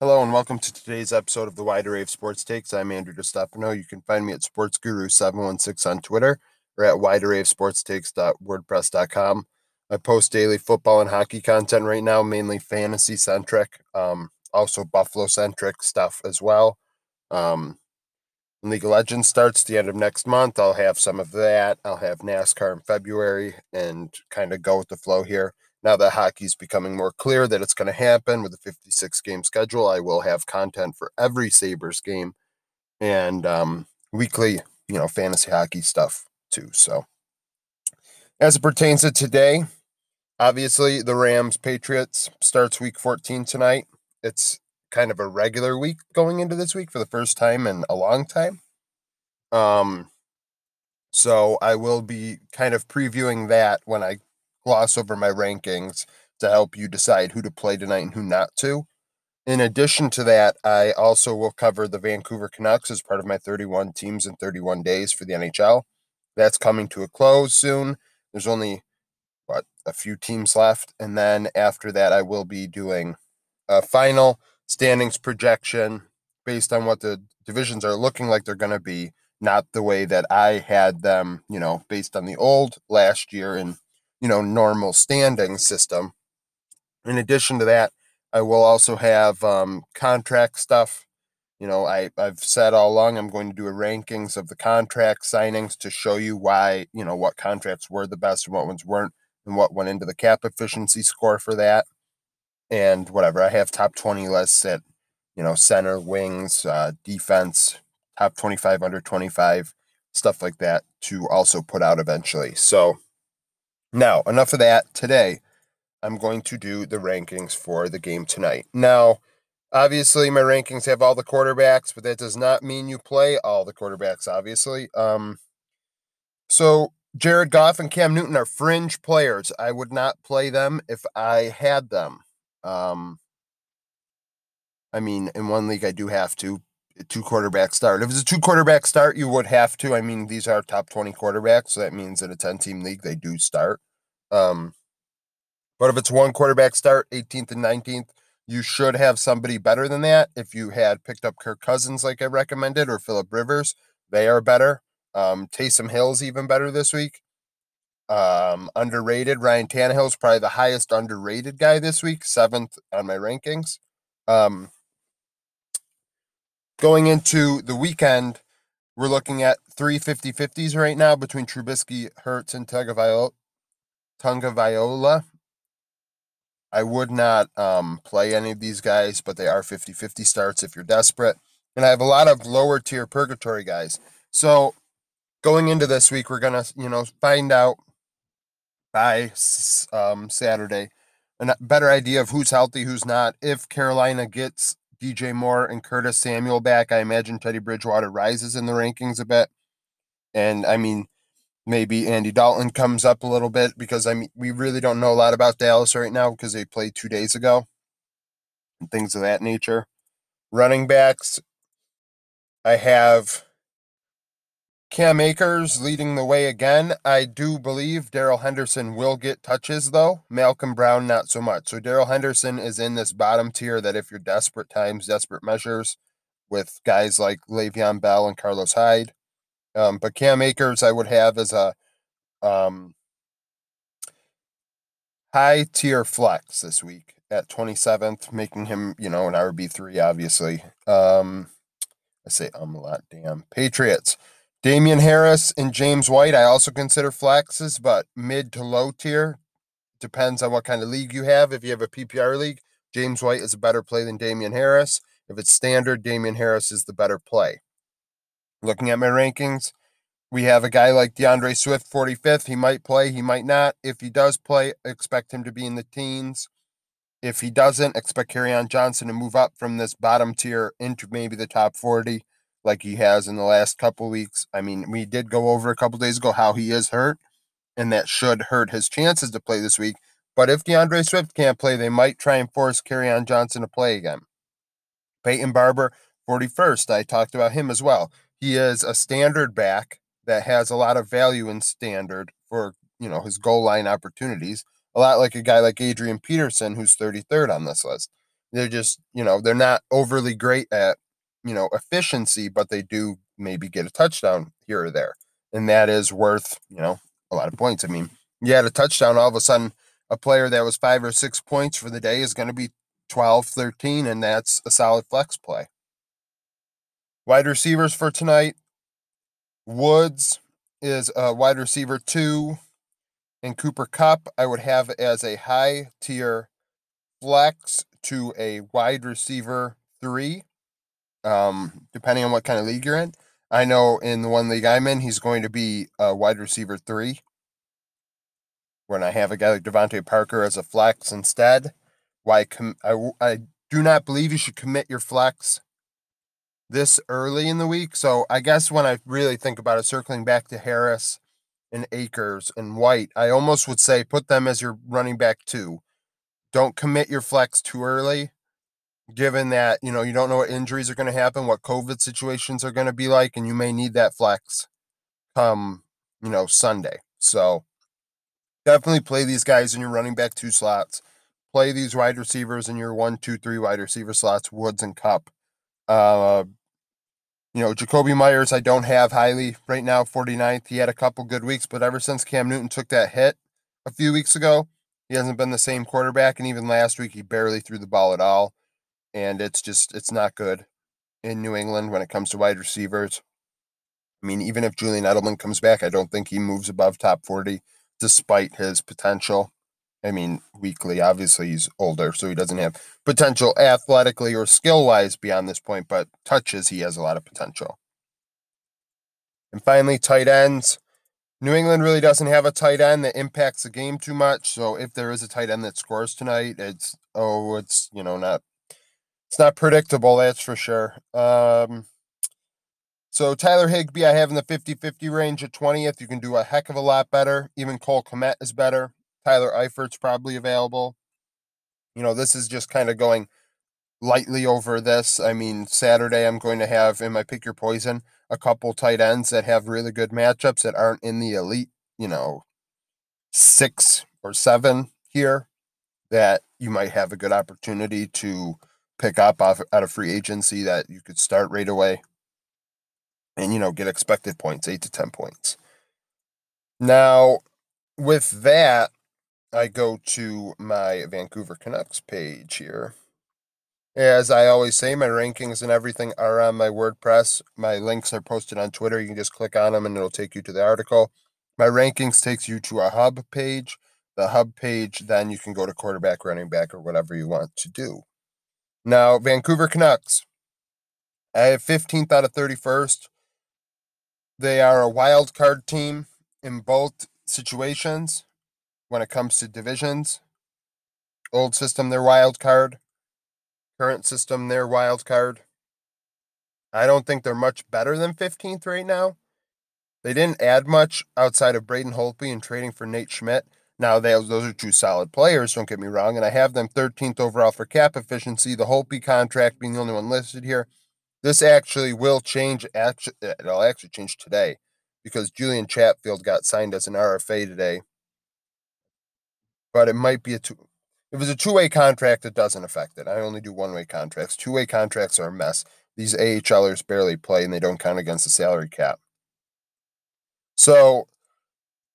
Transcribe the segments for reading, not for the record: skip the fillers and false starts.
Hello and welcome to today's episode of the Wide Array of Sports Takes. I'm Andrew DeStefano. You can find me at SportsGuru716 on Twitter or at wideravesportstakes.wordpress.com. I post daily football and hockey content right now, mainly fantasy-centric, also Buffalo-centric stuff as well. When League of Legends starts the end of next month, I'll have some of that. I'll have NASCAR in February and kind of go with the flow here. Now that hockey's becoming more clear that it's going to happen with a 56-game schedule, I will have content for every Sabres game and weekly, fantasy hockey stuff too. So as it pertains to today, obviously the Rams-Patriots starts Week 14 tonight. It's kind of a regular week going into this week for the first time in a long time. So I will be kind of previewing that when I gloss over my rankings to help you decide who to play tonight and who not to. In addition to that, I also will cover the Vancouver Canucks as part of my 31 teams in 31 days for the NHL. That's coming to a close soon. There's only, a few teams left. And then after that, I will be doing a final standings projection based on what the divisions are looking like they're going to be, not the way that I had them, based on the old last year and normal standing system. In addition to that, I will also have contract stuff. I've said all along I'm going to do a rankings of the contract signings to show you why, what contracts were the best and what ones weren't and what went into the cap efficiency score for that and whatever. I have top 20 lists at, center, wings, defense, top 25, under 25, stuff like that to also put out eventually. So now, enough of that. Today, I'm going to do the rankings for the game tonight. Now, obviously, my rankings have all the quarterbacks, but that does not mean you play all the quarterbacks, obviously. So, Jared Goff and Cam Newton are fringe players. I would not play them if I had them. In one league, I do have to. Two-quarterback start. If it's a two-quarterback start, you would have to. These are top 20 quarterbacks, so that means in a 10-team league, they do start. But if it's one quarterback start, 18th and 19th, you should have somebody better than that. If you had picked up Kirk Cousins, like I recommended, or Phillip Rivers, they are better. Taysom Hill's even better this week. Underrated. Ryan Tannehill is probably the highest underrated guy this week, 7th on my rankings. Going into the weekend, we're looking at 3 50-50s right now between Trubisky, Hurts, and Tagovailoa. I would not play any of these guys, but they are 50-50 starts if you're desperate. And I have a lot of lower-tier purgatory guys. So going into this week, we're going to, find out by Saturday a better idea of who's healthy, who's not. If Carolina gets DJ Moore and Curtis Samuel back, I imagine Teddy Bridgewater rises in the rankings a bit. And, maybe Andy Dalton comes up a little bit because, we really don't know a lot about Dallas right now because they played 2 days ago and things of that nature. Running backs, I have Cam Akers leading the way again. I do believe Darryl Henderson will get touches, though. Malcolm Brown, not so much. So Darryl Henderson is in this bottom tier that if you're desperate times, desperate measures with guys like Le'Veon Bell and Carlos Hyde. But Cam Akers I would have as a high-tier flex this week at 27th, making him, an RB3, obviously. I say a lot, damn. Patriots. Damian Harris and James White, I also consider flexes, but mid to low tier. Depends on what kind of league you have. If you have a PPR league, James White is a better play than Damian Harris. If it's standard, Damian Harris is the better play. Looking at my rankings, we have a guy like DeAndre Swift, 45th. He might play, he might not. If he does play, expect him to be in the teens. If he doesn't, expect Kerryon Johnson to move up from this bottom tier into maybe the top 40. Like he has in the last couple weeks. We did go over a couple days ago how he is hurt, and that should hurt his chances to play this week. But if DeAndre Swift can't play, they might try and force Kerryon Johnson to play again. Peyton Barber, 41st, I talked about him as well. He is a standard back that has a lot of value in standard for, his goal line opportunities, a lot like a guy like Adrian Peterson, who's 33rd on this list. They're just, you know, they're not overly great at, you know, efficiency, but they do maybe get a touchdown here or there. And that is worth, you know, a lot of points. I mean, you had a touchdown, all of a sudden a player that was 5 or 6 points for the day is going to be 12, 13, and that's a solid flex play. Wide receivers for tonight. Woods is a wide receiver 2, and Cooper Kupp I would have as a high tier flex to a wide receiver 3, depending on what kind of league you're in. I know in the one league I'm in, he's going to be a wide receiver 3. When I have a guy like Devontae Parker as a flex instead, I do not believe you should commit your flex this early in the week. So I guess when I really think about it, circling back to Harris and Akers and White, I almost would say put them as your running back 2. Don't commit your flex too early, given that, you know, you don't know what injuries are going to happen, what COVID situations are going to be like, and you may need that flex come, you know, Sunday. So definitely play these guys in your running back 2 slots. Play these wide receivers in your 1, 2, 3 wide receiver slots, Woods and Kupp. You know, Jacoby Myers I don't have highly right now, 49th. He had a couple good weeks, but ever since Cam Newton took that hit a few weeks ago, he hasn't been the same quarterback, and even last week he barely threw the ball at all, and it's not good in New England when it comes to wide receivers. I mean, even if Julian Edelman comes back, I don't think he moves above top 40 despite his potential. I mean, weekly, obviously he's older, so he doesn't have potential athletically or skill-wise beyond this point, but touches, he has a lot of potential. And finally, tight ends. New England really doesn't have a tight end that impacts the game too much, so if there is a tight end that scores tonight, it's not predictable, that's for sure. So Tyler Higbee I have in the 50-50 range at 20th. You can do a heck of a lot better. Even Cole Kmet is better. Tyler Eifert's probably available. You know, this is just kind of going lightly over this. I mean, Saturday I'm going to have in my Pick Your Poison a couple tight ends that have really good matchups that aren't in the elite, you know, 6 or 7 here that you might have a good opportunity to pick up out of free agency that you could start right away and, you know, get expected points, 8 to 10 points. Now, with that, I go to my Vancouver Canucks page here. As I always say, my rankings and everything are on my WordPress. My links are posted on Twitter. You can just click on them and it'll take you to the article. My rankings takes you to a hub page. The hub page, then you can go to quarterback, running back, or whatever you want to do. Now, Vancouver Canucks. I have 15th out of 31st. They are a wild card team in both situations. When it comes to divisions, old system, they're wild card. Current system, they're wild card. I don't think they're much better than 15th right now. They didn't add much outside of Braden Holtby and trading for Nate Schmidt. Now, those are two solid players, don't get me wrong, and I have them 13th overall for cap efficiency, the Holtby contract being the only one listed here. This actually will change. It'll actually change today because Julian Chatfield got signed as an RFA today. But it might be if it's a two-way contract, it doesn't affect it. I only do one-way contracts. Two-way contracts are a mess. These AHLers barely play, and they don't count against the salary cap. So,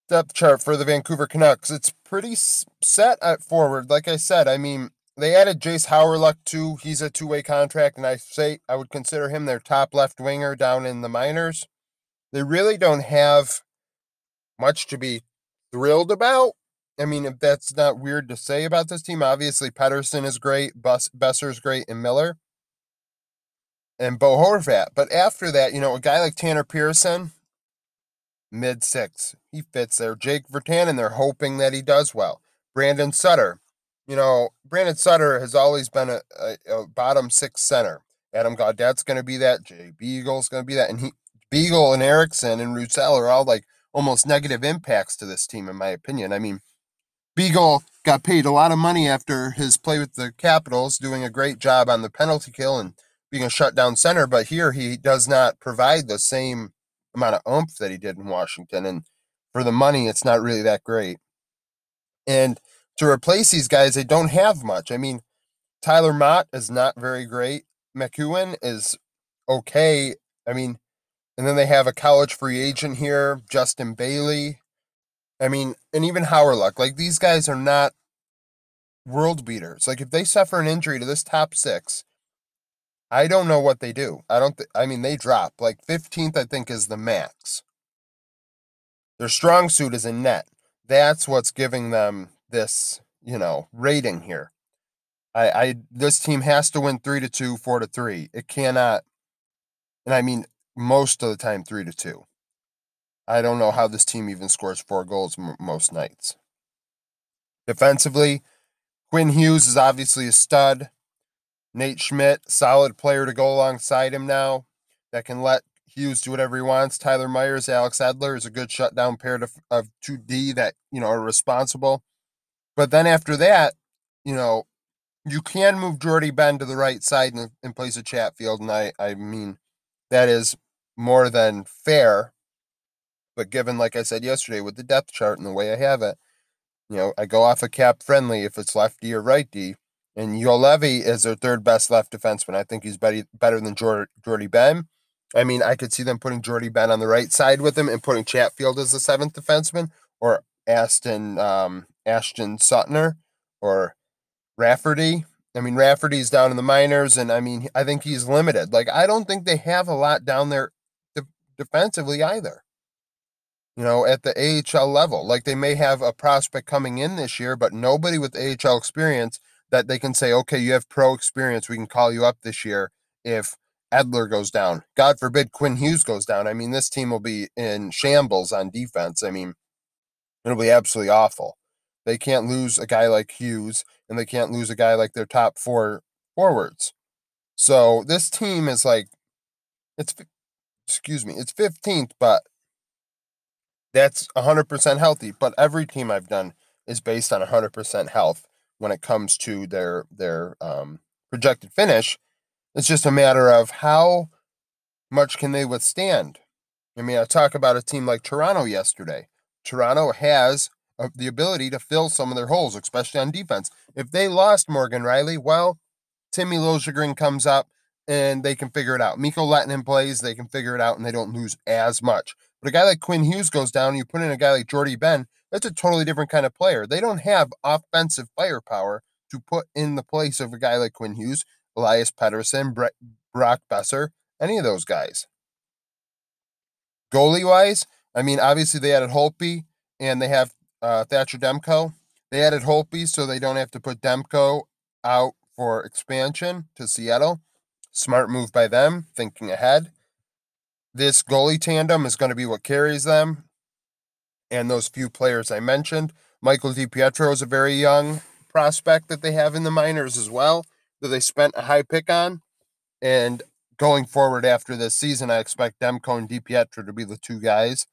depth chart for the Vancouver Canucks. It's pretty set at forward. Like I said, I mean, they added Jace Howerluck, too. He's a two-way contract, and I would consider him their top left winger down in the minors. They really don't have much to be thrilled about. I mean, if that's not weird to say about this team, obviously Pettersson is great, Besser's great, and Miller, and Bo Horvat. But after that, you know, a guy like Tanner Pearson, mid-6, he fits there. Jake Virtanen, they're hoping that he does well. Brandon Sutter, you know, Brandon Sutter has always been a bottom 6 center. Adam Gaudet's going to be that. Jay Beagle's going to be that. And Beagle and Erickson and Roussel are all like almost negative impacts to this team, in my opinion. I mean, Beagle got paid a lot of money after his play with the Capitals, doing a great job on the penalty kill and being a shutdown center, but here he does not provide the same amount of oomph that he did in Washington, and for the money, it's not really that great. And to replace these guys, they don't have much. I mean, Tyler Mott is not very great. McEwen is okay. I mean, and then they have a college free agent here, Justin Bailey. I mean, and even Hauerluck. Like, these guys are not world beaters. Like, if they suffer an injury to this top six, I don't know what they do. I mean, they drop. Like, 15th, I think, is the max. Their strong suit is in net. That's what's giving them this, rating here. This team has to win 3-2, 4-3. It cannot, and I mean most of the time 3-2. I don't know how this team even scores 4 goals most nights. Defensively, Quinn Hughes is obviously a stud. Nate Schmidt, solid player to go alongside him now that can let Hughes do whatever he wants. Tyler Myers, Alex Edler is a good shutdown pair of 2D that, are responsible. But then after that, you can move Jordy Ben to the right side in place of Chatfield, and I mean, that is more than fair. But given, like I said yesterday, with the depth chart and the way I have it, I go off a cap friendly if it's lefty or righty, and Yolevi is their third best left defenseman. I think he's better than Jordy Ben. I mean, I could see them putting Jordy Ben on the right side with him and putting Chatfield as the 7th defenseman, or Ashton Sutner, or Rafferty. I mean, Rafferty's down in the minors, and I mean, I think he's limited. Like, I don't think they have a lot down there defensively either, at the AHL level. Like, they may have a prospect coming in this year, but nobody with AHL experience that they can say, okay, you have pro experience, we can call you up this year if Edler goes down. God forbid Quinn Hughes goes down. I mean, this team will be in shambles on defense. I mean, it'll be absolutely awful. They can't lose a guy like Hughes, and they can't lose a guy like their top 4 forwards. So this team is like, it's 15th, but that's 100% healthy. But every team I've done is based on 100% health when it comes to their projected finish. It's just a matter of how much can they withstand. I mean, I talk about a team like Toronto yesterday. Toronto has the ability to fill some of their holes, especially on defense. If they lost Morgan Riley, well, Timmy Liljegren comes up and they can figure it out. Mikko Lehtinen plays, they can figure it out, and they don't lose as much. But a guy like Quinn Hughes goes down, and you put in a guy like Jordy Ben, that's a totally different kind of player. They don't have offensive firepower to put in the place of a guy like Quinn Hughes, Elias Pettersson, Brock Besser, any of those guys. Goalie-wise, I mean, obviously they added Holtby, and they have Thatcher Demko. They added Holtby so they don't have to put Demko out for expansion to Seattle. Smart move by them, thinking ahead. This goalie tandem is going to be what carries them. And those few players I mentioned. Michael DiPietro is a very young prospect that they have in the minors as well, that they spent a high pick on. And going forward after this season, I expect Demko and DiPietro to be the two guys.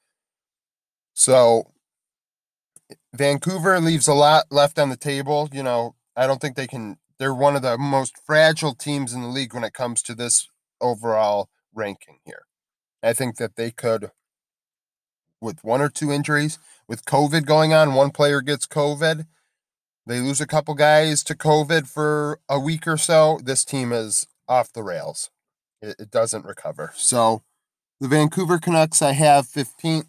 So Vancouver leaves a lot left on the table. I don't think they're one of the most fragile teams in the league when it comes to this overall ranking here. I think that they could, with 1 or 2 injuries, with COVID going on, one player gets COVID, they lose a couple guys to COVID for a week or so, this team is off the rails. It doesn't recover. So the Vancouver Canucks, I have 15th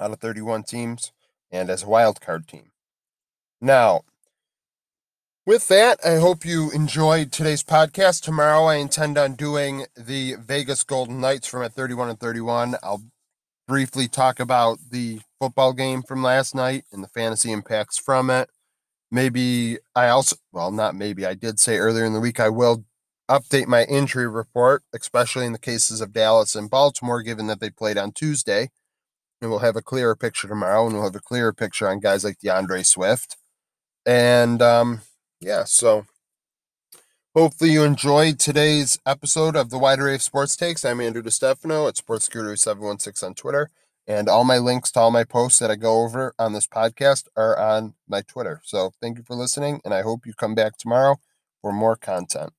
out of 31 teams, and as a wild card team. Now, with that, I hope you enjoyed today's podcast. Tomorrow, I intend on doing the Vegas Golden Knights from at 31 and 31. I'll briefly talk about the football game from last night and the fantasy impacts from it. I did say earlier in the week I will update my injury report, especially in the cases of Dallas and Baltimore, given that they played on Tuesday. And we'll have a clearer picture tomorrow, and we'll have a clearer picture on guys like DeAndre Swift. And, so hopefully you enjoyed today's episode of the Wide Array of Sports Takes. I'm Andrew DeStefano at SportsGuru716 on Twitter. And all my links to all my posts that I go over on this podcast are on my Twitter. So thank you for listening, and I hope you come back tomorrow for more content.